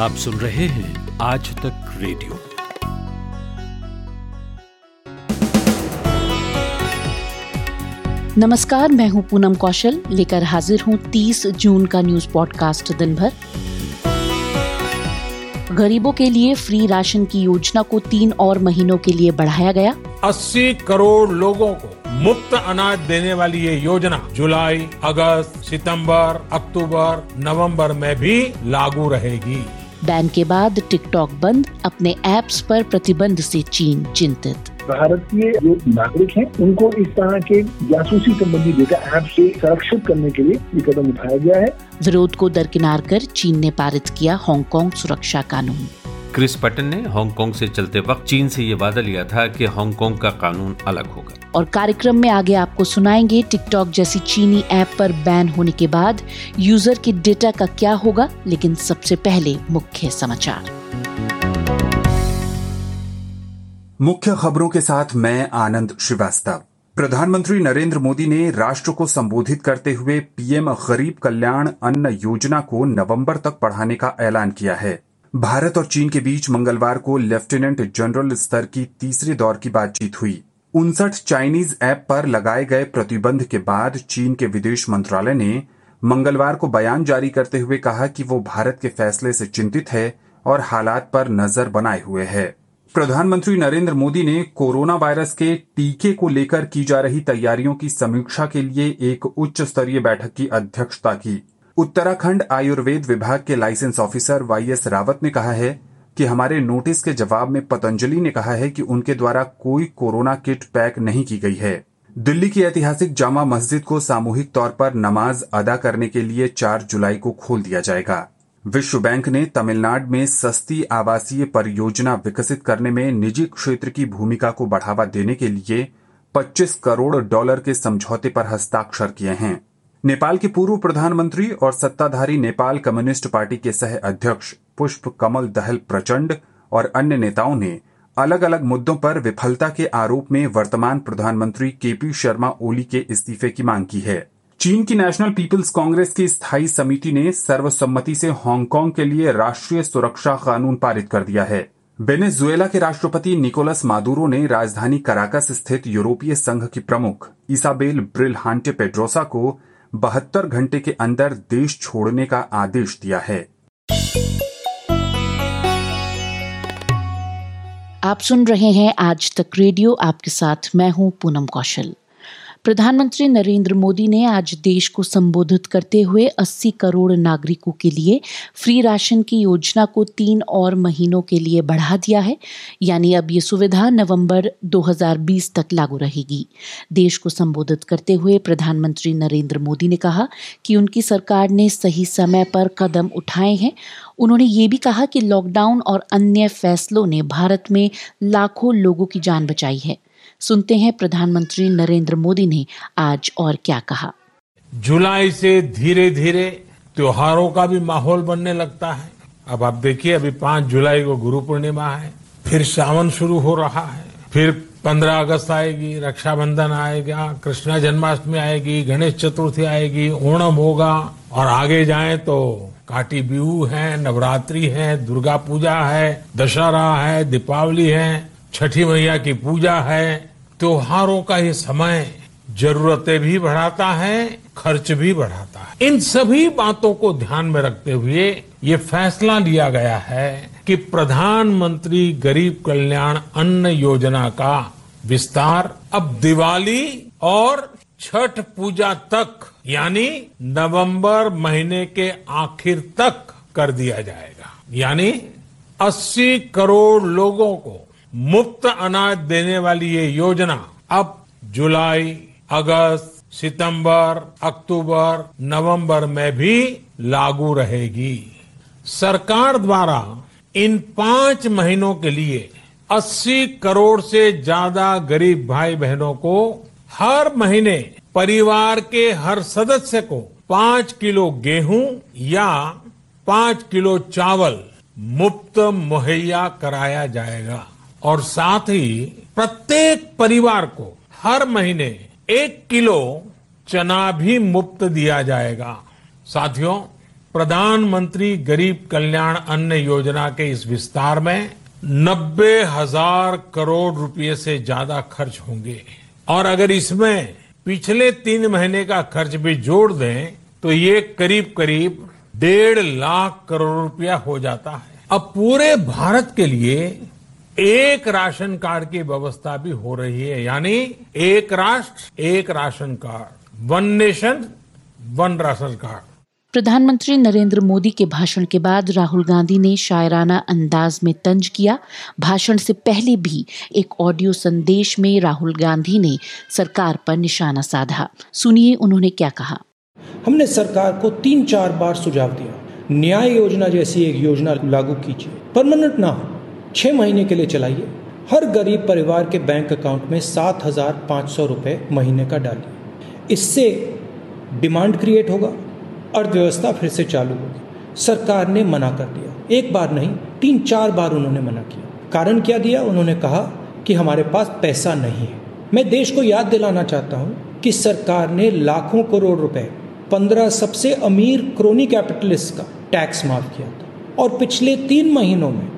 आप सुन रहे हैं आज तक रेडियो। नमस्कार, मैं हूं पूनम कौशल, लेकर हाजिर हूं 30 जून का न्यूज पॉडकास्ट दिन भर। गरीबों के लिए फ्री राशन की योजना को 3 और महीनों के लिए बढ़ाया गया। 80 करोड़ लोगों को मुफ्त अनाज देने वाली ये योजना जुलाई, अगस्त, सितंबर, अक्टूबर, नवंबर में भी लागू रहेगी। बैन के बाद टिकटॉक बंद, अपने ऐप्स पर प्रतिबंध से चीन चिंतित। भारत के जो नागरिक हैं, उनको इस तरह के जासूसी संबंधी डेटा ऐप से सुरक्षित करने के लिए ये कदम उठाया गया है। विरोध को दरकिनार कर चीन ने पारित किया हांगकांग सुरक्षा कानून। क्रिस पटन ने हांगकांग से चलते वक्त चीन से ये वादा लिया था कि हांगकांग का कानून अलग होगा। और कार्यक्रम में आगे आपको सुनाएंगे टिकटॉक जैसी चीनी ऐप पर बैन होने के बाद यूजर के डेटा का क्या होगा। लेकिन सबसे पहले मुख्य समाचार। मुख्य खबरों के साथ मैं आनंद श्रीवास्तव। प्रधानमंत्री नरेंद्र मोदी ने राष्ट्र को संबोधित करते हुए पीएम गरीब कल्याण अन्न योजना को नवंबर तक बढ़ाने का ऐलान किया है। भारत और चीन के बीच मंगलवार को लेफ्टिनेंट जनरल स्तर की तीसरे दौर की बातचीत हुई। 59 चाइनीज ऐप पर लगाए गए प्रतिबंध के बाद चीन के विदेश मंत्रालय ने मंगलवार को बयान जारी करते हुए कहा कि वो भारत के फैसले से चिंतित है और हालात पर नजर बनाए हुए है। प्रधानमंत्री नरेंद्र मोदी ने कोरोना वायरस के टीके को लेकर की जा रही तैयारियों की समीक्षा के लिए एक उच्च स्तरीय बैठक की अध्यक्षता की। उत्तराखंड आयुर्वेद विभाग के लाइसेंस ऑफिसर वाईएस रावत ने कहा है कि हमारे नोटिस के जवाब में पतंजलि ने कहा है कि उनके द्वारा कोई कोरोना किट पैक नहीं की गई है। दिल्ली की ऐतिहासिक जामा मस्जिद को सामूहिक तौर पर नमाज अदा करने के लिए 4 जुलाई को खोल दिया जाएगा। विश्व बैंक ने तमिलनाडु में सस्ती आवासीय परियोजना विकसित करने में निजी क्षेत्र की भूमिका को बढ़ावा देने के लिए $25 करोड़ के समझौते पर हस्ताक्षर किए हैं। नेपाल के पूर्व प्रधानमंत्री और सत्ताधारी नेपाल कम्युनिस्ट पार्टी के सह अध्यक्ष पुष्प कमल दहल प्रचंड और अन्य नेताओं ने अलग अलग मुद्दों पर विफलता के आरोप में वर्तमान प्रधानमंत्री केपी शर्मा ओली के इस्तीफे की मांग की है। चीन की नेशनल पीपल्स कांग्रेस की स्थायी समिति ने सर्वसम्मति से हांगकांग के लिए राष्ट्रीय सुरक्षा कानून पारित कर दिया है। वेनेजुएला के राष्ट्रपति निकोलस मादुरो ने राजधानी कराकस स्थित यूरोपीय संघ की प्रमुख इसाबेल ब्रिलहंटे पेड्रोसा को 72 घंटे के अंदर देश छोड़ने का आदेश दिया है। आप सुन रहे हैं आज तक रेडियो, आपके साथ मैं हूं पूनम कौशल। प्रधानमंत्री नरेंद्र मोदी ने आज देश को संबोधित करते हुए 80 करोड़ नागरिकों के लिए फ्री राशन की योजना को 3 और महीनों के लिए बढ़ा दिया है, यानी अब ये सुविधा नवंबर 2020 तक लागू रहेगी। देश को संबोधित करते हुए प्रधानमंत्री नरेंद्र मोदी ने कहा कि उनकी सरकार ने सही समय पर कदम उठाए हैं। उन्होंने ये भी कहा कि लॉकडाउन और अन्य फैसलों ने भारत में लाखों लोगों की जान बचाई है। सुनते हैं प्रधानमंत्री नरेंद्र मोदी ने आज और क्या कहा। जुलाई से धीरे धीरे त्योहारों का भी माहौल बनने लगता है। अब आप देखिए, अभी 5 जुलाई को गुरु पूर्णिमा है, फिर सावन शुरू हो रहा है, फिर 15 अगस्त आएगी, रक्षाबंधन आएगा, कृष्णा जन्माष्टमी आएगी, गणेश चतुर्थी आएगी, ओणम होगा और आगे जाए तो काटी बिहू है, नवरात्रि है, दुर्गा पूजा है, दशहरा है, दीपावली है, छठी मैया की पूजा है। त्योहारों का ये समय जरूरतें भी बढ़ाता है, खर्च भी बढ़ाता है। इन सभी बातों को ध्यान में रखते हुए ये फैसला लिया गया है कि प्रधानमंत्री गरीब कल्याण अन्न योजना का विस्तार अब दिवाली और छठ पूजा तक, यानी नवंबर महीने के आखिर तक कर दिया जाएगा। यानी 80 करोड़ लोगों को मुफ्त अनाज देने वाली ये योजना अब जुलाई, अगस्त, सितंबर, अक्टूबर, नवंबर में भी लागू रहेगी। सरकार द्वारा इन 5 महीनों के लिए 80 करोड़ से ज्यादा गरीब भाई बहनों को हर महीने परिवार के हर सदस्य को 5 किलो गेहूं या 5 किलो चावल मुफ्त मुहैया कराया जाएगा और साथ ही प्रत्येक परिवार को हर महीने 1 किलो चना भी मुफ्त दिया जाएगा। साथियों, प्रधानमंत्री गरीब कल्याण अन्न योजना के इस विस्तार में 90,000 करोड़ रुपए से ज्यादा खर्च होंगे और अगर इसमें पिछले 3 महीने का खर्च भी जोड़ दें तो ये करीब करीब 1.5 लाख करोड़ रुपया हो जाता है। अब पूरे भारत के लिए एक राशन कार्ड की व्यवस्था भी हो रही है, यानी एक राष्ट्र एक ration card, one nation one ration card. प्रधानमंत्री नरेंद्र मोदी के भाषण के बाद राहुल गांधी ने शायराना अंदाज में तंज किया। भाषण से पहले भी एक ऑडियो संदेश में राहुल गांधी ने सरकार पर निशाना साधा। सुनिए उन्होंने क्या कहा। हमने सरकार को 3-4 बार सुझाव दिया, न्याय योजना जैसी एक योजना लागू कीजिए, परमानेंट ना हो, 6 महीने के लिए चलाइए, हर गरीब परिवार के बैंक अकाउंट में 7,500 रुपये महीने का डालिए, इससे डिमांड क्रिएट होगा, अर्थव्यवस्था फिर से चालू होगी। सरकार ने मना कर दिया, एक बार नहीं 3-4 बार उन्होंने मना किया। कारण क्या दिया? उन्होंने कहा कि हमारे पास पैसा नहीं है। मैं देश को याद दिलाना चाहता हूँ कि सरकार ने लाखों करोड़ रुपए 15 सबसे अमीर क्रोनी कैपिटलिस्ट का टैक्स माफ किया था और पिछले 3 महीनों में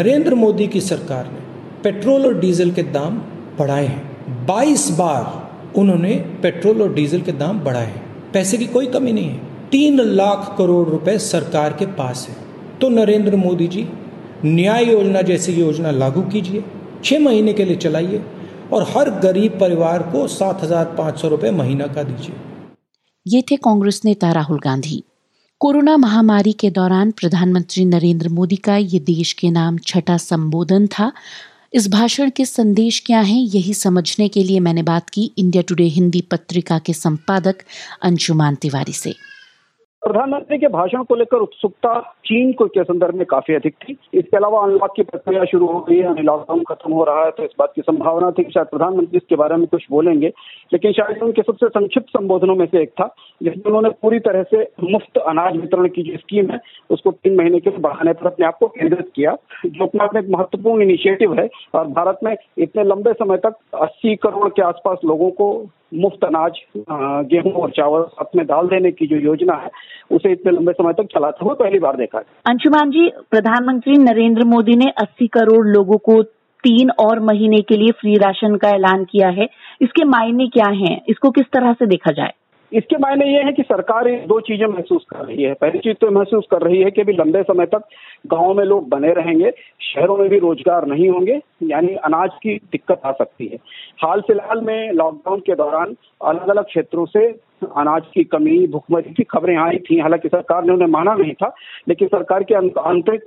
नरेंद्र मोदी की सरकार ने पेट्रोल और डीजल के दाम बढ़ाए हैं। 22 बार उन्होंने पेट्रोल और डीजल के दाम बढ़ाए हैं, पैसे की कोई कमी नहीं है। 3 लाख करोड़ रुपए सरकार के पास है, तो नरेंद्र मोदी जी न्याय योजना जैसी योजना लागू कीजिए, 6 महीने के लिए चलाइए और हर गरीब परिवार को 7,500 रुपये महीना का दीजिए। ये थे कांग्रेस नेता राहुल गांधी। कोरोना महामारी के दौरान प्रधानमंत्री नरेंद्र मोदी का ये देश के नाम 6ठा संबोधन था। इस भाषण के संदेश क्या हैं, यही समझने के लिए मैंने बात की इंडिया टुडे हिंदी पत्रिका के संपादक अंशुमान तिवारी से। प्रधानमंत्री के भाषण को लेकर उत्सुकता चीन को के संदर्भ में काफी अधिक थी। इसके अलावा अनलॉक की प्रक्रिया शुरू हो गई है, लॉकडाउन खत्म हो रहा है, तो इस बात की संभावना थी कि शायद प्रधानमंत्री इसके बारे में कुछ बोलेंगे, लेकिन शायद उनके सबसे संक्षिप्त संबोधनों में से एक था जिसमें उन्होंने पूरी तरह से मुफ्त अनाज वितरण की जो स्कीम है उसको 3 महीने के बढ़ाने पर अपने आप को केंद्रित किया, जो अपना एक महत्वपूर्ण इनिशिएटिव है। और भारत में इतने लंबे समय तक 80 करोड़ के आसपास लोगों को मुफ्त अनाज, गेहूं और चावल साथ में दाल देने की जो योजना है उसे इतने लंबे समय तक चलाते हुए पहली बार देखा है। अंशुमान जी, प्रधानमंत्री नरेंद्र मोदी ने 80 करोड़ लोगों को 3 और महीने के लिए फ्री राशन का ऐलान किया है। इसके मायने क्या हैं? इसको किस तरह से देखा जाए? इसके मायने ये है कि सरकार 2 चीजें महसूस कर रही है। पहली चीज तो महसूस कर रही है कि अभी लंबे समय तक गांवों में लोग बने रहेंगे, शहरों में भी रोजगार नहीं होंगे, यानी अनाज की दिक्कत आ सकती है। हाल फिलहाल में लॉकडाउन के दौरान अलग अलग क्षेत्रों से अनाज की कमी, भुखमरी की खबरें आई थी। हालांकि सरकार ने उन्हें माना नहीं था, लेकिन सरकार के आंतरिक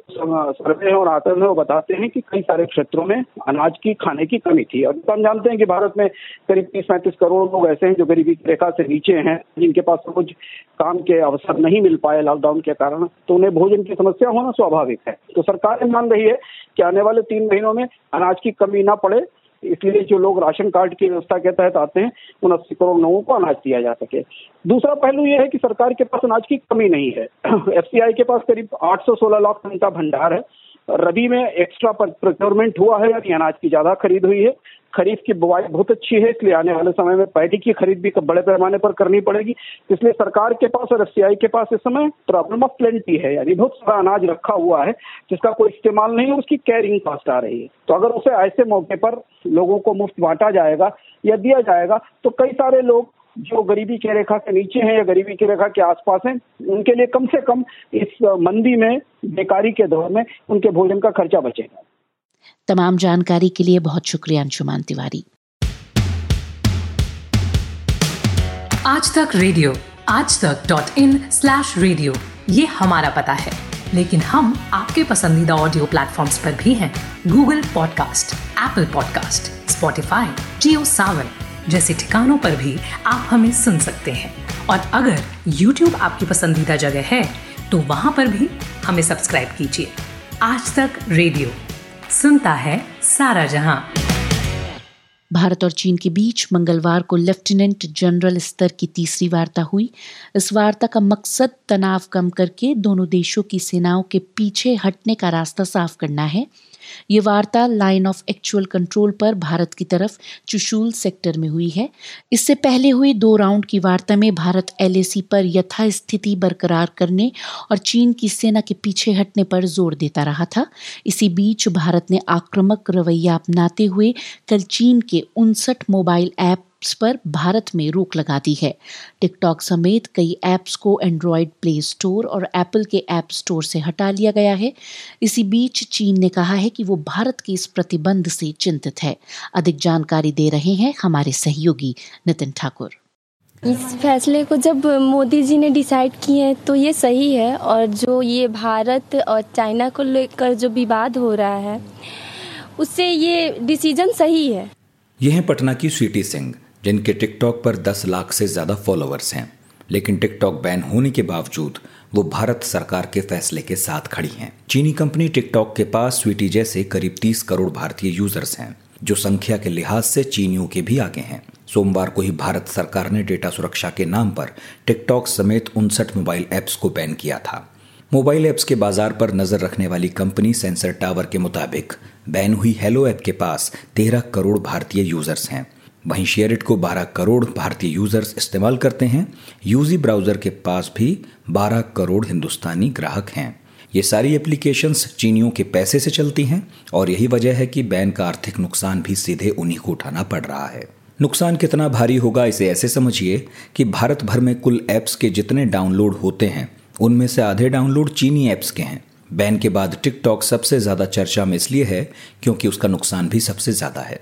सर्वे और आंकड़े वो बताते हैं कि कई सारे क्षेत्रों में अनाज की, खाने की कमी थी। और हम जानते हैं कि भारत में करीब 30-35 करोड़ लोग ऐसे हैं जो गरीबी रेखा से नीचे हैं, जिनके पास कुछ काम के अवसर नहीं मिल पाए लॉकडाउन के कारण, तो उन्हें भोजन की समस्या होना स्वाभाविक है। तो सरकार मान रही है कि आने वाले 3 महीनों में अनाज की कमी ना पड़े, इसलिए जो लोग राशन कार्ड की व्यवस्था के तहत आते हैं उन 80 करोड़ लोगों को अनाज दिया जा सके। दूसरा पहलू यह है कि सरकार के पास अनाज की कमी नहीं है। एफसीआई के पास करीब 816 लाख टन का भंडार है। रबी में एक्स्ट्रा प्रोक्योरमेंट हुआ है, यानी अनाज की ज्यादा खरीद हुई है। खरीफ की बुआई बहुत अच्छी है, इसलिए आने वाले समय में पैडी की खरीद भी बड़े पैमाने पर करनी पड़ेगी। इसलिए सरकार के पास और एफसीआई के पास इस समय प्रॉब्लम ऑफ प्लेंटी है, यानी बहुत सारा अनाज रखा हुआ है जिसका कोई इस्तेमाल नहीं है, उसकी कैरिंग कॉस्ट आ रही है। तो अगर उसे ऐसे मौके पर लोगों को मुफ्त बांटा जाएगा या दिया जाएगा तो कई सारे लोग जो गरीबी की रेखा से नीचे हैं या गरीबी की रेखा के आसपास हैं, उनके लिए कम से कम इस मंदी में, बेकारी के दौर में उनके भोजन का खर्चा बचेगा। तमाम जानकारी के लिए बहुत शुक्रिया अंशुमान तिवारी। आज तक रेडियो आजतक.in/रेडियो ये हमारा पता है, लेकिन हम आपके पसंदीदा ऑडियो प्लेटफॉर्म्स पर भी हैं। Google podcast, Apple podcast, Spotify, JioSaavn जैसे ठिकानों पर भी आप हमें सुन सकते हैं। और अगर YouTube आपकी पसंदीदा जगह है तो वहाँ पर भी हमें सब्सक्राइब कीजिए। आज तक रेडियो सुनता है सारा जहां। भारत और चीन के बीच मंगलवार को लेफ्टिनेंट जनरल स्तर की तीसरी वार्ता हुई। इस वार्ता का मकसद तनाव कम करके दोनों देशों की सेनाओं के पीछे हटने का रास्ता साफ करना है। ये वार्ता लाइन ऑफ एक्चुअल कंट्रोल पर भारत की तरफ चुशूल सेक्टर में हुई है। इससे पहले हुई 2 राउंड की वार्ता में भारत LAC पर यथास्थिति बरकरार करने और चीन की सेना के पीछे हटने पर जोर देता रहा था। इसी बीच भारत ने आक्रामक रवैया अपनाते हुए कल चीन के 59 मोबाइल ऐप पर भारत में रोक लगा दी है। टिकटॉक समेत कई ऐप्स को एंड्रॉयड प्ले स्टोर और एप्पल के ऐप स्टोर से हटा लिया गया है। इसी बीच चीन ने कहा है कि वो भारत के इस प्रतिबंध से चिंतित है। अधिक जानकारी दे रहे हैं हमारे सहयोगी नितिन ठाकुर। इस फैसले को जब मोदी जी ने डिसाइड किए हैं तो ये सही है, और जो ये भारत और चाइना को लेकर जो विवाद हो रहा है उससे ये डिसीजन सही है। यह है पटना की स्वीटी सिंह, जिनके टिकटॉक पर 10 लाख से ज़्यादा फॉलोअर्स हैं, लेकिन टिकटॉक बैन होने के बावजूद वो भारत सरकार के फैसले के साथ खड़ी हैं। चीनी कंपनी टिकटॉक के पास स्वीटी जैसे करीब 30 करोड़ भारतीय यूजर्स हैं, जो संख्या के लिहाज से चीनियों के भी आगे हैं। सोमवार को ही भारत सरकार ने डेटा सुरक्षा के नाम पर टिकटॉक समेत 59 मोबाइल ऐप्स को बैन किया था। मोबाइल ऐप्स के बाजार पर नजर रखने वाली कंपनी सेंसर टावर के मुताबिक बैन हुई हेलो ऐप के पास 13 करोड़ भारतीय यूजर्स हैं। वहीं शेयर इट को 12 करोड़ भारतीय यूजर्स इस्तेमाल करते हैं। यूजी ब्राउजर के पास भी 12 करोड़ हिंदुस्तानी ग्राहक हैं। ये सारी एप्लीकेशंस चीनियों के पैसे से चलती हैं और यही वजह है कि बैन का आर्थिक नुकसान भी सीधे उन्हीं को उठाना पड़ रहा है। नुकसान कितना भारी होगा इसे ऐसे समझिए कि भारत भर में कुल ऐप्स के जितने डाउनलोड होते हैं उनमें से आधे डाउनलोड चीनी ऐप्स के हैं। बैन के बाद टिकटॉक सबसे ज़्यादा चर्चा में इसलिए है क्योंकि उसका नुकसान भी सबसे ज़्यादा है।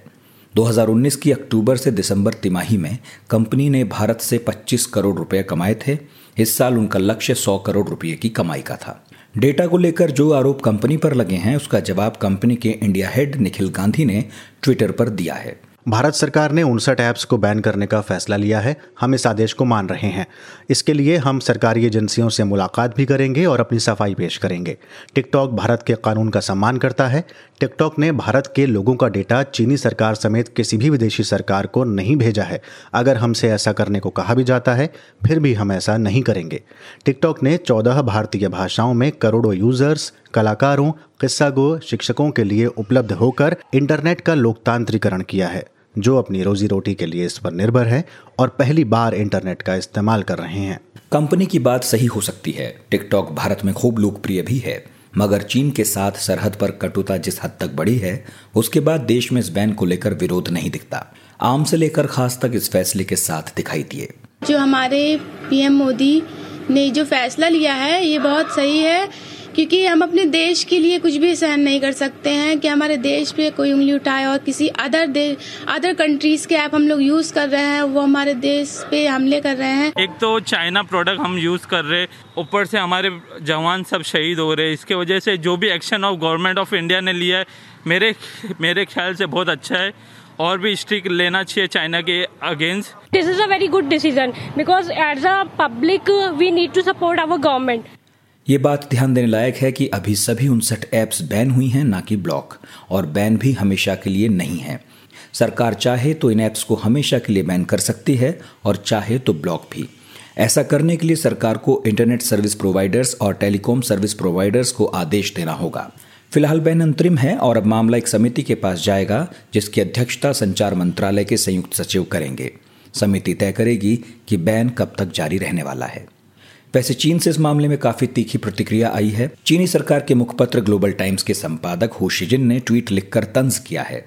2019 की अक्टूबर से दिसंबर तिमाही में कंपनी ने भारत से 25 करोड़ रुपए कमाए थे। इस साल उनका लक्ष्य 100 करोड़ रुपए की कमाई का था। डेटा को लेकर जो आरोप कंपनी पर लगे हैं उसका जवाब कंपनी के इंडिया हेड निखिल गांधी ने ट्विटर पर दिया है। भारत सरकार ने 59 ऐप्स को बैन करने का फैसला लिया है। हम इस आदेश को मान रहे हैं। इसके लिए हम सरकारी एजेंसियों से मुलाकात भी करेंगे और अपनी सफाई पेश करेंगे। टिकटॉक भारत के कानून का सम्मान करता है। टिकटॉक ने भारत के लोगों का डेटा चीनी सरकार समेत किसी भी विदेशी सरकार को नहीं भेजा है। अगर हमसे ऐसा करने को कहा भी जाता है फिर भी हम ऐसा नहीं करेंगे। टिकटॉक ने 14 भारतीय भाषाओं में करोड़ों यूजर्स, कलाकारों, किस्सागो, शिक्षकों के लिए उपलब्ध होकर इंटरनेट का लोकतांत्रिकरण किया है, जो अपनी रोजी रोटी के लिए इस पर निर्भर है और पहली बार इंटरनेट का इस्तेमाल कर रहे हैं। कंपनी की बात सही हो सकती है। टिकटॉक भारत में खूब लोकप्रिय भी है, मगर चीन के साथ सरहद पर कटुता जिस हद तक बढ़ी है उसके बाद देश में इस बैन को लेकर विरोध नहीं दिखता। आम से लेकर खास तक इस फैसले के साथ दिखाई दिए। जो हमारे PM मोदी ने जो फैसला लिया है ये बहुत सही है, क्योंकि हम अपने देश के लिए कुछ भी सहन नहीं कर सकते हैं कि हमारे देश पे कोई उंगली उठाए और किसी अदर कंट्रीज के ऐप हम लोग यूज कर रहे हैं, वो हमारे देश पे हमले कर रहे हैं। एक तो चाइना प्रोडक्ट हम यूज कर रहे, ऊपर से हमारे जवान सब शहीद हो रहे। इसके वजह से जो भी action of government of India ने लिया है मेरे ख्याल से बहुत अच्छा है, और भी स्ट्रिक्ट लेना चाहिए चाइना के against. This is a very good decision because as a public we need to support our government. ये बात ध्यान देने लायक है कि अभी सभी 59 ऐप्स बैन हुई हैं, ना कि ब्लॉक, और बैन भी हमेशा के लिए नहीं है। सरकार चाहे तो इन ऐप्स को हमेशा के लिए बैन कर सकती है और चाहे तो ब्लॉक भी। ऐसा करने के लिए सरकार को इंटरनेट सर्विस प्रोवाइडर्स और टेलीकॉम सर्विस प्रोवाइडर्स को आदेश देना होगा। फिलहाल बैन अंतरिम है और अब मामला एक समिति के पास जाएगा, जिसकी अध्यक्षता संचार मंत्रालय के संयुक्त सचिव करेंगे। समिति तय करेगी कि बैन कब तक जारी रहने वाला है। वैसे चीन से इस मामले में काफी तीखी प्रतिक्रिया आई है। चीनी सरकार के मुखपत्र ग्लोबल टाइम्स के संपादक होशिजिन ने ट्वीट लिखकर तंज किया है।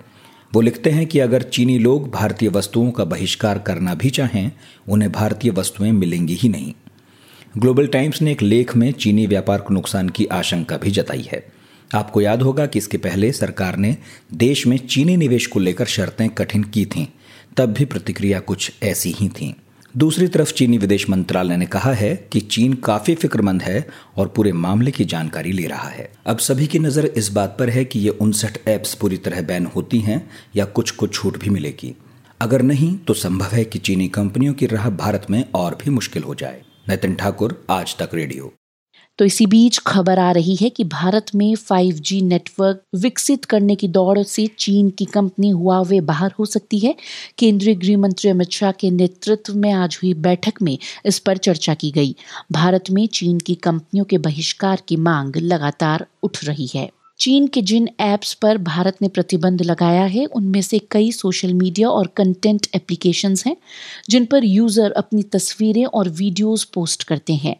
वो लिखते हैं कि अगर चीनी लोग भारतीय वस्तुओं का बहिष्कार करना भी चाहें, उन्हें भारतीय वस्तुएं मिलेंगी ही नहीं। ग्लोबल टाइम्स ने एक लेख में चीनी व्यापार को नुकसान की आशंका भी जताई है। आपको याद होगा कि इसके पहले सरकार ने देश में चीनी निवेश को लेकर शर्तें कठिन की थीं, तब भी प्रतिक्रिया कुछ ऐसी ही थी। दूसरी तरफ चीनी विदेश मंत्रालय ने कहा है कि चीन काफी फिक्रमंद है और पूरे मामले की जानकारी ले रहा है। अब सभी की नज़र इस बात पर है कि ये 59 ऐप्स पूरी तरह बैन होती हैं या कुछ को छूट भी मिलेगी। अगर नहीं तो संभव है कि चीनी कंपनियों की राह भारत में और भी मुश्किल हो जाए। नितिन ठाकुर, आज तक रेडियो। तो इसी बीच खबर आ रही है कि भारत में 5G नेटवर्क विकसित करने की दौड़ से चीन की कंपनी हुआवे बाहर हो सकती है। केंद्रीय गृह मंत्री अमित शाह के नेतृत्व में आज हुई बैठक में इस पर चर्चा की गई। भारत में चीन की कंपनियों के बहिष्कार की मांग लगातार उठ रही है। चीन के जिन ऐप्स पर भारत ने प्रतिबंध लगाया है उनमें से कई सोशल मीडिया और कंटेंट एप्लीकेशंस हैं जिन पर यूज़र अपनी तस्वीरें और वीडियोस पोस्ट करते हैं।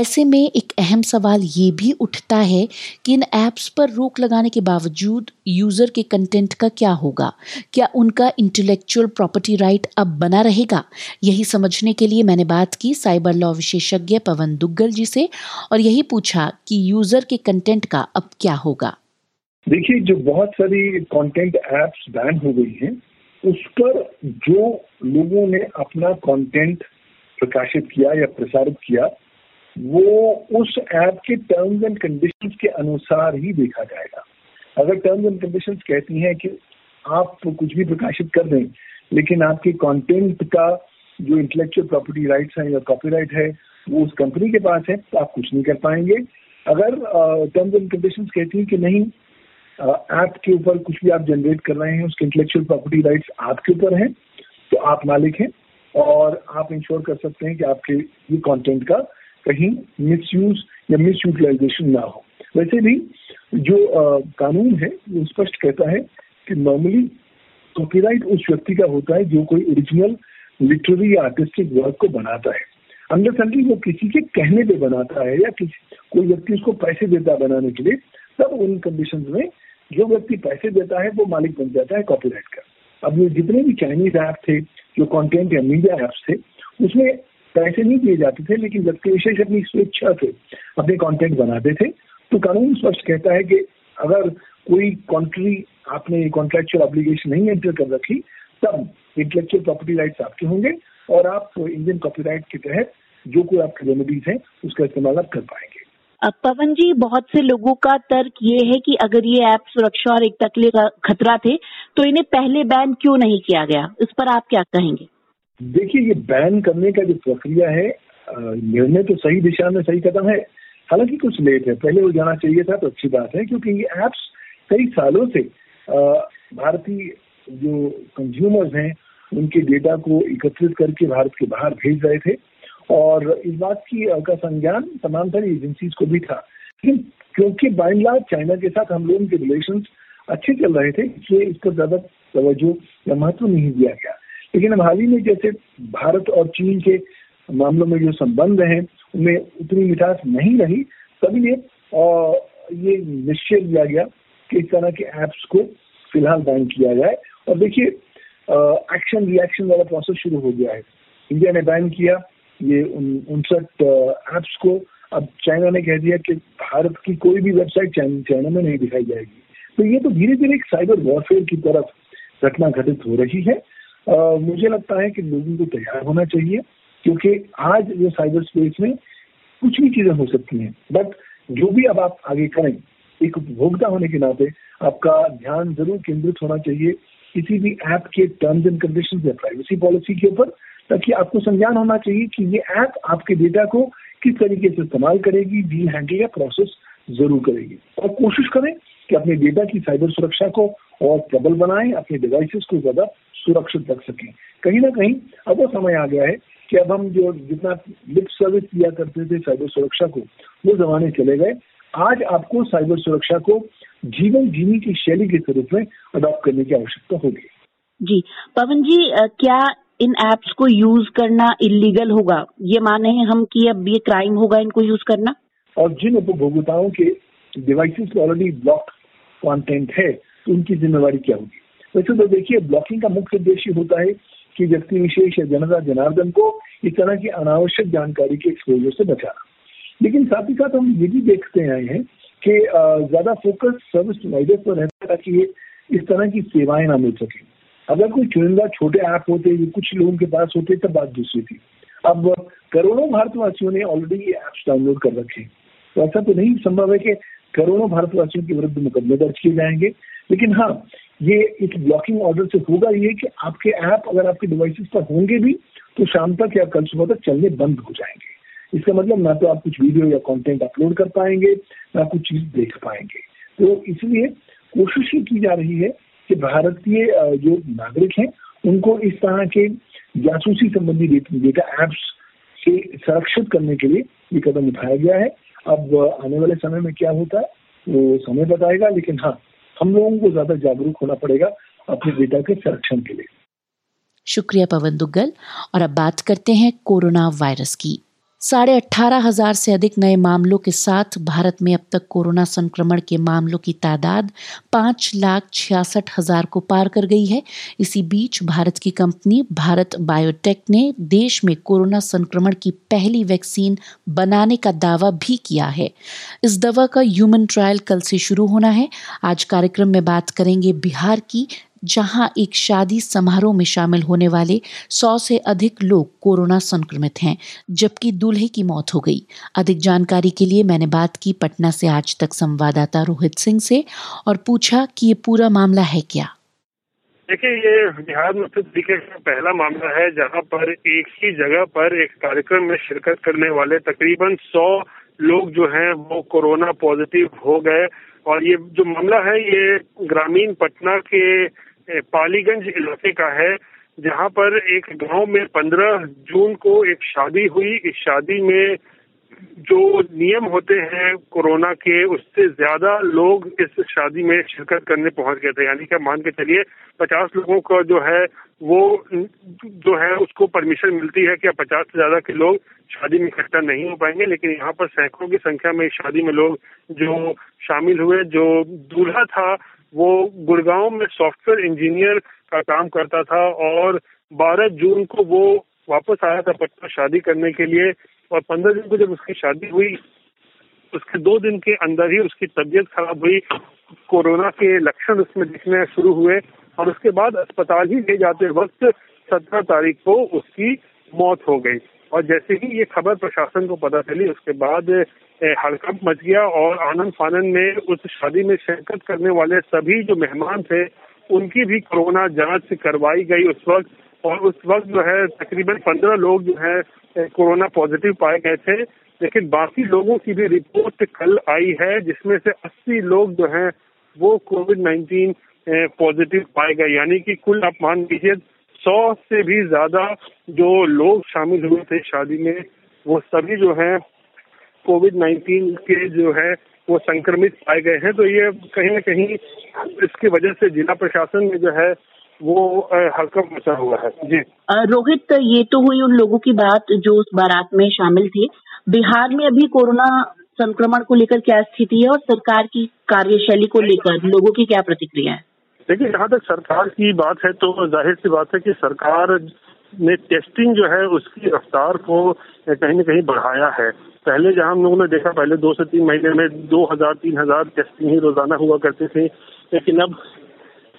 ऐसे में एक अहम सवाल ये भी उठता है कि इन ऐप्स पर रोक लगाने के बावजूद यूज़र के कंटेंट का क्या होगा? क्या उनका इंटेलेक्चुअल प्रॉपर्टी राइट अब बना रहेगा? यही समझने के लिए मैंने बात की साइबर लॉ विशेषज्ञ पवन दुग्गल जी से और यही पूछा कि यूज़र के कंटेंट का अब क्या होगा। देखिए, जो बहुत सारी कंटेंट ऐप्स बैन हो गई हैं उस पर जो लोगों ने अपना कंटेंट प्रकाशित किया या प्रसारित किया वो उस ऐप के टर्म्स एंड कंडीशंस के अनुसार ही देखा जाएगा। अगर टर्म्स एंड कंडीशंस कहती हैं कि आप कुछ भी प्रकाशित कर दें लेकिन आपके कंटेंट का जो इंटेलेक्चुअल प्रॉपर्टी राइट्स हैं या कॉपीराइट है वो उस कंपनी के पास है तो आप कुछ नहीं कर पाएंगे। अगर टर्म्स एंड कंडीशंस कहती हैं कि नहीं, ऐप के ऊपर कुछ भी आप जनरेट कर रहे हैं उसके इंटेलेक्चुअल प्रॉपर्टी राइट्स आपके ऊपर हैं तो आप मालिक हैं और आप इंश्योर कर सकते हैं कि आपके ये कंटेंट का कहीं मिसयूज या मिस यूटिलाइजेशन ना हो। वैसे भी जो कानून है वो स्पष्ट कहता है कि नॉर्मली कॉपीराइट उस व्यक्ति का होता है जो कोई ओरिजिनल लिटरेरी या आर्टिस्टिक वर्क को बनाता है, अंडरस्टैंडिंग वो किसी के कहने पर बनाता है या किसी कोई व्यक्ति उसको पैसे देता है बनाने के लिए, तब उन कंडीशंस में जो व्यक्ति पैसे देता है वो मालिक बन जाता है कॉपीराइट का। अब ये जितने भी चाइनीज ऐप थे जो कंटेंट या मीडिया ऐप्स थे उसमें पैसे नहीं दिए जाते थे लेकिन व्यक्ति विशेष अपनी स्वेच्छा से अपने कंटेंट बनाते थे। तो कानून स्पष्ट कहता है कि अगर कोई कंट्री आपने कॉन्ट्रेक्चुअल ऑब्लिगेशन नहीं एंटर कर रखी तब इंटेलेक्चुअल प्रॉपर्टी राइट्स आपके होंगे और आप इंडियन कॉपीराइट के तहत जो कोई आपकी रेमेडीज हैं उसका इस्तेमाल आप कर पाएंगे। पवन जी, बहुत से लोगों का तर्क ये है कि अगर ये ऐप सुरक्षा और एकता के लिए खतरा थे तो इन्हें पहले बैन क्यों नहीं किया गया, इस पर आप क्या कहेंगे? देखिए, ये बैन करने का जो प्रक्रिया है निर्णय तो सही दिशा में सही कदम है, हालांकि कुछ लेट है, पहले हो जाना चाहिए था तो अच्छी बात है क्योंकि ये ऐप्स कई सालों से भारतीय जो कंज्यूमर्स हैं उनके डेटा को एकत्रित करके भारत के बाहर भेज रहे थे और इस बात की का संज्ञान तमाम सारी एजेंसीज को भी था, लेकिन क्योंकि बाय एंड लार्ज चाइना के साथ हम लोगों के रिलेशंस अच्छे चल रहे थे इसलिए इस पर ज्यादा तवज्जो या महत्व नहीं दिया गया। लेकिन हम हाल ही में जैसे भारत और चीन के मामलों में जो संबंध हैं उनमें उतनी मिठास नहीं रही, तभी ये निश्चय लिया गया कि इस तरह के ऐप्स को फिलहाल बैन किया जाए। और देखिए, एक्शन रिएक्शन वाला प्रोसेस शुरू हो गया है। इंडिया ने बैन किया ये 59 ऐप्स को, अब चाइना ने कह दिया कि भारत की कोई भी वेबसाइट चाइना में नहीं दिखाई जाएगी। तो ये तो धीरे धीरे एक साइबर वॉरफेयर की तरफ घटना घटित हो रही है। मुझे लगता है कि लोगों को तैयार होना चाहिए क्योंकि आज ये साइबर स्पेस में कुछ भी चीजें हो सकती हैं, बट जो भी अब आप आगे करें एक उपभोक्ता होने के नाते आपका ध्यान जरूर केंद्रित होना चाहिए किसी भी ऐप के टर्म्स एंड कंडीशंस या प्राइवेसी पॉलिसी के ऊपर, ताकि आपको संज्ञान होना चाहिए कि ये ऐप आपके डेटा को किस तरीके से इस्तेमाल करेगी, डील हैंडल या प्रोसेस जरूर करेगी। और कोशिश करें कि अपने डेटा की साइबर सुरक्षा को और प्रबल बनाएं, अपने डिवाइसेस को ज़्यादा सुरक्षित रख सकें। कहीं ना कहीं अब वो समय आ गया है कि अब हम जो जितना लिप सर्विस दिया करते थे साइबर सुरक्षा को, वो जमाने चले गए। आज आपको साइबर सुरक्षा को जीवन जीने की शैली के स्वरूप में अडॉप्ट करने की आवश्यकता होगी। जी पवन जी, क्या इन ऐप्स को यूज करना इलीगल होगा? ये माने हम कि अब ये क्राइम होगा इनको यूज करना? और जिन उपभोक्ताओं के डिवाइसेस पर ऑलरेडी ब्लॉक कंटेंट है तो उनकी जिम्मेवारी क्या होगी? वैसे तो देखिए, ब्लॉकिंग का मुख्य उद्देश्य होता है कि व्यक्ति विशेष या जनता जनार्दन को इस तरह की अनावश्यक जानकारी के एक्सपोजर से बचाना। लेकिन साथ ही साथ हम ये भी देखते आए हैं कि ज्यादा फोकस सर्विस प्रोवाइडर पर रहता है ताकि ये इस तरह की सेवाएं ना मिल सकें। अगर कोई चुनिंदा छोटे ऐप होते कुछ लोगों के पास होते तब बात दूसरी थी। अब करोड़ों भारतवासियों ने ऑलरेडी ये ऐप्स डाउनलोड कर रखे, तो ऐसा तो नहीं संभव है कि करोड़ों भारतवासियों के विरुद्ध मुकदमे दर्ज किए जाएंगे। लेकिन हाँ, ये एक ब्लॉकिंग ऑर्डर से होगा ये कि आपके ऐप अगर आपके डिवाइसेस पर होंगे भी तो शाम तक या कल सुबह तक चलने बंद हो जाएंगे। इसका मतलब ना तो आप कुछ वीडियो या कॉन्टेंट अपलोड कर पाएंगे ना कुछ चीज देख पाएंगे। तो इसलिए कोशिश ही की जा रही है कि भारतीय जो नागरिक हैं उनको इस तरह के जासूसी संबंधी डेटा ऐप्स से संरक्षित करने के लिए ये कदम उठाया गया है। अब आने वाले समय में क्या होता है वो समय बताएगा, लेकिन हाँ हम लोगों को ज्यादा जागरूक होना पड़ेगा अपने डेटा के संरक्षण के लिए। शुक्रिया पवन दुग्गल। और अब बात करते हैं कोरोना वायरस की। 18,500 से अधिक नए मामलों के साथ भारत में अब तक कोरोना संक्रमण के मामलों की तादाद 5,66,000 को पार कर गई है। इसी बीच भारत की कंपनी भारत बायोटेक ने देश में कोरोना संक्रमण की पहली वैक्सीन बनाने का दावा भी किया है। इस दवा का ह्यूमन ट्रायल कल से शुरू होना है। आज कार्यक्रम में बात करेंगे बिहार की, जहां एक शादी समारोह में शामिल होने वाले 100 से अधिक लोग कोरोना संक्रमित हैं, जबकि दूल्हे की मौत हो गई। अधिक जानकारी के लिए मैंने बात की पटना से आज तक संवाददाता रोहित सिंह से और पूछा कि ये पूरा मामला है क्या। देखिए, ये बिहार में पहला मामला है जहां पर एक ही जगह पर एक कार्यक्रम में शिरकत करने वाले तकरीबन 100 लोग जो हैं वो कोरोना पॉजिटिव हो गए। और ये जो मामला है ये ग्रामीण पटना के पालीगंज इलाके का है, जहां पर एक गांव में 15 जून को एक शादी हुई। इस शादी में जो नियम होते हैं कोरोना के, उससे ज्यादा लोग इस शादी में शिरकत करने पहुंच गए थे। यानी कि मान के चलिए 50 लोगों को जो है वो जो है उसको परमिशन मिलती है कि 50 से ज्यादा के लोग शादी में इकट्ठा नहीं हो पाएंगे, लेकिन यहाँ पर सैकड़ों की संख्या में इस शादी में लोग जो शामिल हुए। जो दूल्हा था वो गुड़गांव में सॉफ्टवेयर इंजीनियर का काम करता था और 12 जून को वो वापस आया था पटना शादी करने के लिए। और 15 जून को जब उसकी शादी हुई, उसके 2 दिन के अंदर ही उसकी तबीयत खराब हुई, कोरोना के लक्षण उसमें दिखने शुरू हुए और उसके बाद अस्पताल ही ले जाते वक्त 17 तारीख को उसकी मौत हो गई। और जैसे ही ये खबर प्रशासन को पता चली, उसके बाद हड़कंप मच गया और आनन फानन में उस शादी में शिरकत करने वाले सभी जो मेहमान थे उनकी भी कोरोना जांच करवाई गई उस वक्त। और उस वक्त जो है तकरीबन 15 लोग जो है कोरोना पॉजिटिव पाए गए थे, लेकिन बाकी लोगों की भी रिपोर्ट कल आई है, जिसमें से 80 लोग जो हैं वो कोविड-19 पॉजिटिव पाए गए। यानी कि कुल आप मान लीजिए 100 से भी ज्यादा जो लोग शामिल हुए थे शादी में, वो सभी जो हैं कोविड-19 के जो है वो संक्रमित पाए गए हैं। तो ये कहीं ना कहीं इसकी वजह से जिला प्रशासन में जो है वो हल्का मचा हुआ है। जी रोहित, ये तो हुई उन लोगों की बात जो उस बारात में शामिल थे। बिहार में अभी कोरोना संक्रमण को लेकर क्या स्थिति है और सरकार की कार्यशैली को लेकर लोगों की क्या प्रतिक्रिया है? देखिए, जहाँ तक सरकार की बात है तो जाहिर सी बात है कि सरकार ने टेस्टिंग जो है उसकी रफ्तार को कहीं ना कहीं बढ़ाया है। पहले जहाँ हम लोगों ने देखा, पहले 2 से 3 महीने में 2,000-3,000 टेस्टिंग ही रोजाना हुआ करती थी, लेकिन अब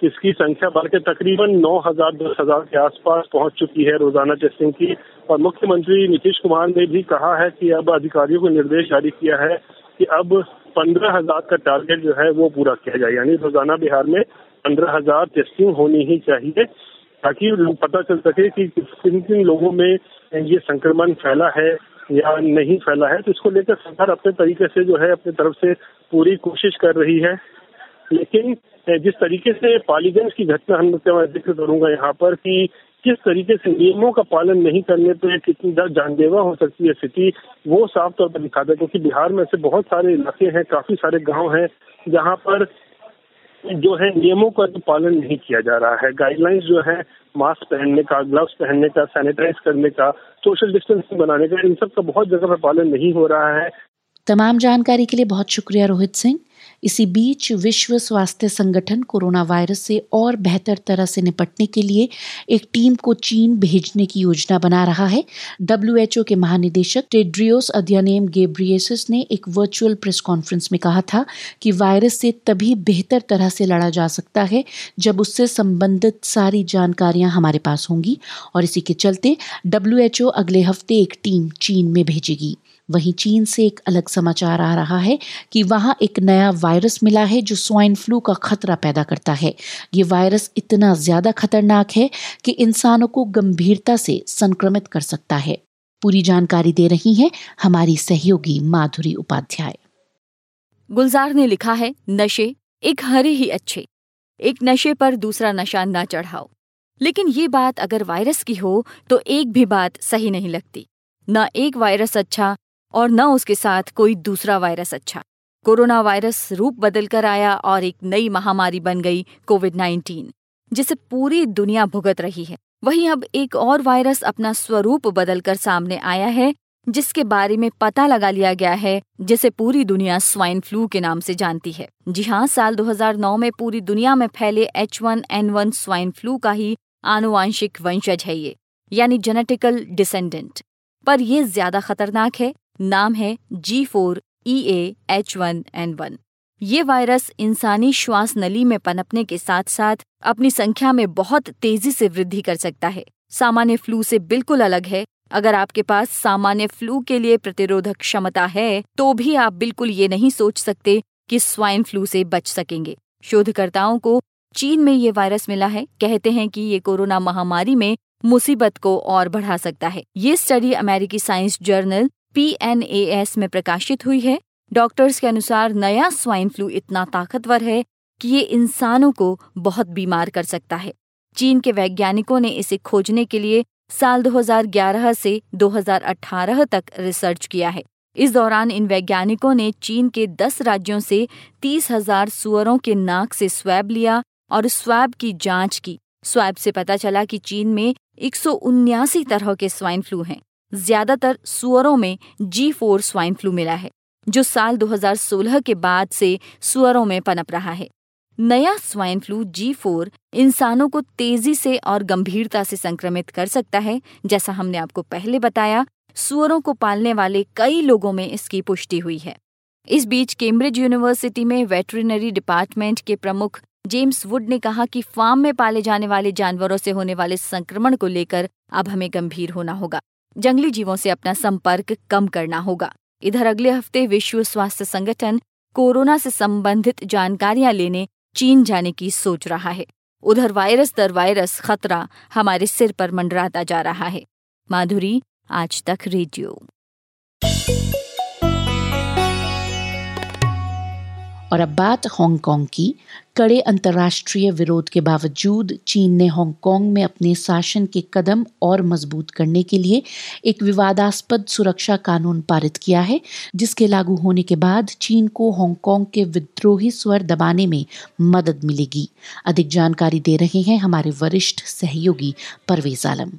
इसकी संख्या बढ़कर तकरीबन 9,000-10,000 के आसपास पहुंच चुकी है रोजाना टेस्टिंग की। और मुख्यमंत्री नीतीश कुमार ने भी कहा है कि अब अधिकारियों को निर्देश जारी किया है कि अब 15,000 का टारगेट जो है वो पूरा किया जाए। यानी रोजाना बिहार में 15,000 टेस्टिंग होनी ही चाहिए, ताकि पता चल सके कि किन किन लोगों में ये संक्रमण फैला है या नहीं फैला है। तो इसको लेकर सरकार अपने तरीके से जो है अपनी तरफ से पूरी कोशिश कर रही है। लेकिन जिस तरीके से पालीगंज की घटना हम जिक्र करूंगा यहाँ पर, कि किस तरीके से नियमों का पालन नहीं करने पर कितनी जानलेवा हो सकती है स्थिति, वो साफ तौर पर दिखाता है। क्योंकि बिहार में ऐसे बहुत सारे इलाके हैं, काफी सारे गांव हैं जहाँ पर जो है नियमों का तो पालन नहीं किया जा रहा है। गाइडलाइंस जो है मास्क पहनने का, ग्लव्स पहनने का, सैनिटाइज करने का, सोशल डिस्टेंसिंग बनाने का, इन सब का बहुत जगह पर पालन नहीं हो रहा है। तमाम जानकारी के लिए बहुत शुक्रिया रोहित सिंह। इसी बीच विश्व स्वास्थ्य संगठन कोरोना वायरस से और बेहतर तरह से निपटने के लिए एक टीम को चीन भेजने की योजना बना रहा है। WHO के महानिदेशक टेड्रियोस अध्यनेम गेब्रियेसस ने एक वर्चुअल प्रेस कॉन्फ्रेंस में कहा था कि वायरस से तभी बेहतर तरह से लड़ा जा सकता है जब उससे संबंधित सारी जानकारियां हमारे पास होंगी, और इसी के चलते WHO अगले हफ्ते एक टीम चीन में भेजेगी। वहीं चीन से एक अलग समाचार आ रहा है कि वहां एक नया वायरस मिला है जो स्वाइन फ्लू का खतरा पैदा करता है। ये वायरस इतना ज्यादा खतरनाक है कि इंसानों को गंभीरता से संक्रमित कर सकता है। पूरी जानकारी दे रही हैं हमारी सहयोगी माधुरी उपाध्याय। गुलजार ने लिखा है, नशे एक हरे ही अच्छे, एक नशे पर दूसरा नशा ना चढ़ाओ। लेकिन ये बात अगर वायरस की हो तो एक भी बात सही नहीं लगती, न एक वायरस अच्छा और न उसके साथ कोई दूसरा वायरस अच्छा। कोरोना वायरस रूप बदल कर आया और एक नई महामारी बन गई कोविड-19, जिसे पूरी दुनिया भुगत रही है। वहीं अब एक और वायरस अपना स्वरूप बदलकर सामने आया है, जिसके बारे में पता लगा लिया गया है, जिसे पूरी दुनिया स्वाइन फ्लू के नाम से जानती है। जी हाँ, साल 2009 में पूरी दुनिया में फैले H1N1 स्वाइन फ्लू का ही आनुवांशिक वंशज है ये, यानी जेनेटिकल डिसेंडेंट। पर यह ज्यादा खतरनाक है। नाम है G4EAH1N1। ये वायरस इंसानी श्वास नली में पनपने के साथ साथ अपनी संख्या में बहुत तेजी से वृद्धि कर सकता है। सामान्य फ्लू से बिल्कुल अलग है। अगर आपके पास सामान्य फ्लू के लिए प्रतिरोधक क्षमता है तो भी आप बिल्कुल ये नहीं सोच सकते कि स्वाइन फ्लू से बच सकेंगे। शोधकर्ताओं को चीन में ये वायरस मिला है। कहते हैं कि ये कोरोना महामारी में मुसीबत को और बढ़ा सकता है। ये स्टडी अमेरिकी साइंस जर्नल PNAS में प्रकाशित हुई है। डॉक्टर्स के अनुसार नया स्वाइन फ्लू इतना ताकतवर है कि ये इंसानों को बहुत बीमार कर सकता है। चीन के वैज्ञानिकों ने इसे खोजने के लिए साल 2011 से 2018 तक रिसर्च किया है। इस दौरान इन वैज्ञानिकों ने चीन के 10 राज्यों से 30,000 सुअरों के नाक से स्वैब लिया और स्वैब की जांच की। स्वैब से पता चला कि चीन में 179 तरह के स्वाइन फ्लू हैं। ज्यादातर सुअरों में G4 स्वाइन फ्लू मिला है, जो साल 2016 के बाद से सुअरों में पनप रहा है। नया स्वाइन फ्लू G4 इंसानों को तेजी से और गंभीरता से संक्रमित कर सकता है। जैसा हमने आपको पहले बताया, सुअरों को पालने वाले कई लोगों में इसकी पुष्टि हुई है। इस बीच कैम्ब्रिज यूनिवर्सिटी में वेटरिनरी डिपार्टमेंट के प्रमुख जेम्स वुड ने कहा कि फार्म में पाले जाने वाले जानवरों से होने वाले संक्रमण को लेकर अब हमें गंभीर होना होगा। जंगली जीवों से अपना संपर्क कम करना होगा। इधर अगले हफ्ते विश्व स्वास्थ्य संगठन कोरोना से संबंधित जानकारियां लेने चीन जाने की सोच रहा है। उधर वायरस दर वायरस खतरा हमारे सिर पर मंडराता जा रहा है। माधुरी, आज तक रेडियो। और अब बात हांगकांग की। कड़े अंतर्राष्ट्रीय विरोध के बावजूद चीन ने हांगकांग में अपने शासन के कदम और मजबूत करने के लिए एक विवादास्पद सुरक्षा कानून पारित किया है, जिसके लागू होने के बाद चीन को हांगकांग के विद्रोही स्वर दबाने में मदद मिलेगी। अधिक जानकारी दे रहे हैं हमारे वरिष्ठ सहयोगी परवेज आलम।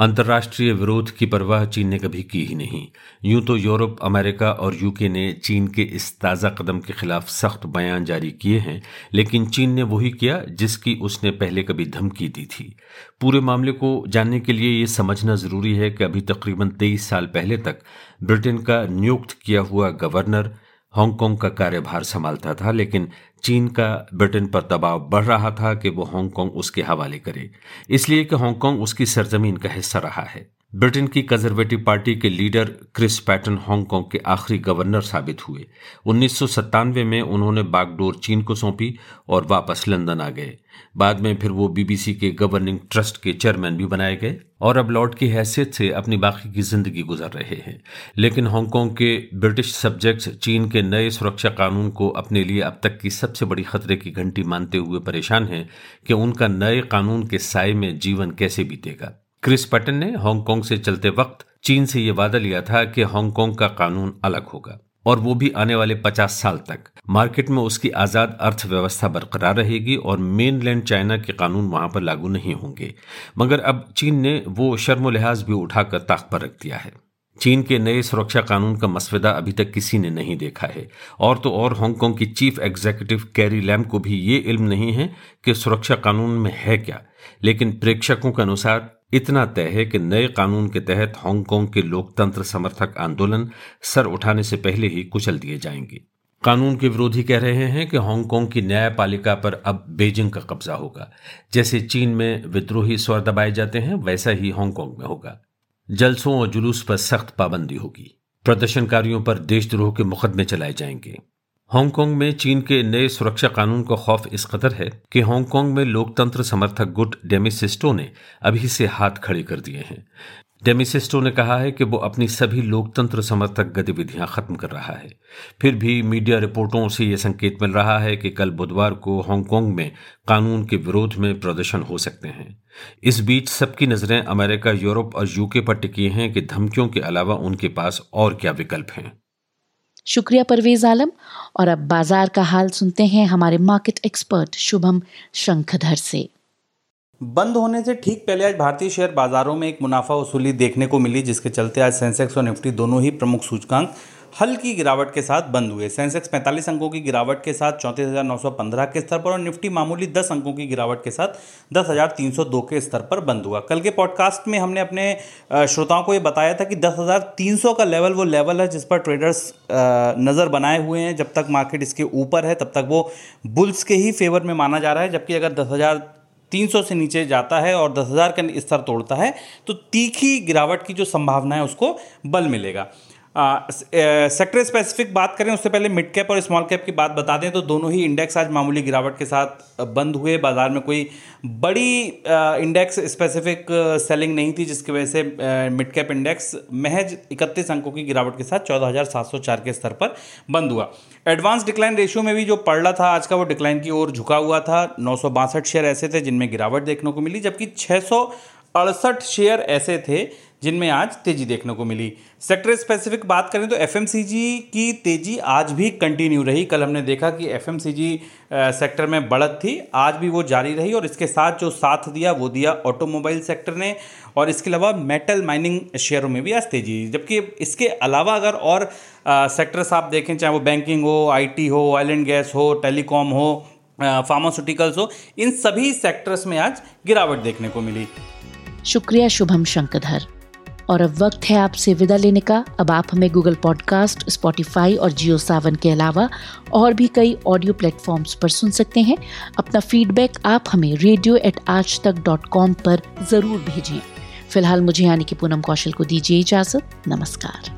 अंतर्राष्ट्रीय विरोध की परवाह चीन ने कभी की ही नहीं। यूं तो यूरोप, अमेरिका और यूके ने चीन के इस ताज़ा कदम के खिलाफ सख्त बयान जारी किए हैं, लेकिन चीन ने वही किया जिसकी उसने पहले कभी धमकी दी थी। पूरे मामले को जानने के लिए ये समझना ज़रूरी है कि अभी तकरीबन 23 साल पहले तक ब्रिटेन का नियुक्त किया हुआ गवर्नर हांगकांग का कार्यभार संभालता था, लेकिन चीन का ब्रिटेन पर दबाव बढ़ रहा था कि वो हांगकांग उसके हवाले करे, इसलिए कि हांगकांग उसकी सरजमीन का हिस्सा रहा है। ब्रिटेन की कंजर्वेटिव पार्टी के लीडर क्रिस पैटन हांगकांग के आखिरी गवर्नर साबित हुए। 1997 में उन्होंने बागडोर चीन को सौंपी और वापस लंदन आ गए। बाद में फिर वो BBC के गवर्निंग ट्रस्ट के चेयरमैन भी बनाए गए और अब लॉर्ड की हैसियत से अपनी बाकी की जिंदगी गुजार रहे हैं। लेकिन हांगकांग के ब्रिटिश सब्जेक्ट्स चीन के नए सुरक्षा कानून को अपने लिए अब तक की सबसे बड़ी खतरे की घंटी मानते हुए परेशान हैं कि उनका नए कानून के साए में जीवन कैसे बीतेगा। क्रिस पटन ने हांगकांग से चलते वक्त चीन से ये वादा लिया था कि हांगकांग का कानून अलग होगा और वो भी आने वाले 50 साल तक। मार्केट में उसकी आज़ाद अर्थव्यवस्था बरकरार रहेगी और मेनलैंड चाइना के कानून वहाँ पर लागू नहीं होंगे। मगर अब चीन ने वो शर्म लिहाज भी उठाकर ताक पर रख दिया है। चीन के नए सुरक्षा कानून का मसवदा अभी तक किसी ने नहीं देखा है और तो और हांगकांग की चीफ एग्जीक्यूटिव कैरी लैम को भी ये इल्म नहीं है कि सुरक्षा कानून में है क्या। लेकिन प्रेक्षकों के अनुसार इतना तय है कि नए कानून के तहत हांगकांग के लोकतंत्र समर्थक आंदोलन सर उठाने से पहले ही कुचल दिए जाएंगे। कानून के विरोधी कह रहे हैं कि हांगकांग की न्यायपालिका पर अब बेजिंग का कब्जा होगा। जैसे चीन में विद्रोही स्वर दबाए जाते हैं, वैसा ही हांगकांग में होगा। जलसों और जुलूस पर सख्त पाबंदी होगी। प्रदर्शनकारियों पर देशद्रोह के मुकदमे चलाए जाएंगे। हांगकांग में चीन के नए सुरक्षा कानून का खौफ इस कदर है कि हांगकांग में लोकतंत्र समर्थक गुट डेमोसिस्टो ने अभी से हाथ खड़े कर दिए हैं। डेमोसिस्टो ने कहा है कि वो अपनी सभी लोकतंत्र समर्थक गतिविधियां खत्म कर रहा है। फिर भी मीडिया रिपोर्टों से ये संकेत मिल रहा है कि कल बुधवार को हांगकांग में कानून के विरोध में प्रदर्शन हो सकते हैं। इस बीच सबकी नजरें अमेरिका, यूरोप और यूके पर टिकी हैं कि धमकियों के अलावा उनके पास और क्या विकल्प हैं। शुक्रिया परवेज आलम। और अब बाजार का हाल सुनते हैं हमारे मार्केट एक्सपर्ट शुभम शंखधर से। बंद होने से ठीक पहले आज भारतीय शेयर बाजारों में एक मुनाफा वसूली देखने को मिली, जिसके चलते आज सेंसेक्स और निफ्टी दोनों ही प्रमुख सूचकांक हल्की गिरावट के साथ बंद हुए। सेंसेक्स 45 अंकों की गिरावट के साथ 34,915 के स्तर पर और निफ्टी मामूली 10 अंकों की गिरावट के साथ 10,302 के स्तर पर बंद हुआ। कल के पॉडकास्ट में हमने अपने श्रोताओं को ये बताया था कि 10,300 का लेवल वो लेवल है जिस पर ट्रेडर्स नज़र बनाए हुए हैं। जब तक मार्केट इसके ऊपर है तब तक वो बुल्स के ही फेवर में माना जा रहा है, जबकि अगर 10,300 से नीचे जाता है और 10,000 का स्तर तोड़ता है तो तीखी गिरावट की जो संभावना है उसको बल मिलेगा। सेक्टर स्पेसिफिक बात करें उससे पहले मिड कैप और स्मॉल कैप की बात बता दें तो दोनों ही इंडेक्स आज मामूली गिरावट के साथ बंद हुए। बाजार में कोई बड़ी इंडेक्स स्पेसिफिक सेलिंग नहीं थी, जिसकी वजह से मिड कैप इंडेक्स महज 31 अंकों की गिरावट के साथ 14,704 के स्तर पर बंद हुआ। एडवांस डिक्लाइन रेशियो में भी जो पड़ रहा था आज का, वो डिक्लाइन की ओर झुका हुआ था। 962 शेयर ऐसे थे जिनमें गिरावट देखने को मिली, जबकि 668 शेयर ऐसे थे जिनमें आज तेजी देखने को मिली। सेक्टर स्पेसिफिक बात करें तो एफएमसीजी की तेजी आज भी कंटिन्यू रही। कल हमने देखा कि एफएमसीजी सेक्टर में बढ़त थी, आज भी वो जारी रही और इसके साथ जो साथ दिया वो दिया ऑटोमोबाइल सेक्टर ने, और इसके अलावा मेटल माइनिंग शेयरों में भी आज तेजी। जबकि इसके अलावा अगर और सेक्टर्स आप देखें, चाहे वो बैंकिंग हो, IT हो, ऑयल एंड गैस हो, टेलीकॉम हो, फार्मास्यूटिकल्स हो, इन सभी सेक्टर्स में आज गिरावट देखने को मिली। शुक्रिया शुभम शंखधर। और अब वक्त है आपसे विदा लेने का। अब आप हमें गूगल पॉडकास्ट, स्पॉटिफाई और जियो सावन के अलावा और भी कई ऑडियो प्लेटफॉर्म्स पर सुन सकते हैं। अपना फीडबैक आप हमें radio@aajtak.com पर ज़रूर भेजें। फिलहाल मुझे यानी कि पूनम कौशल को दीजिए इजाज़त। नमस्कार।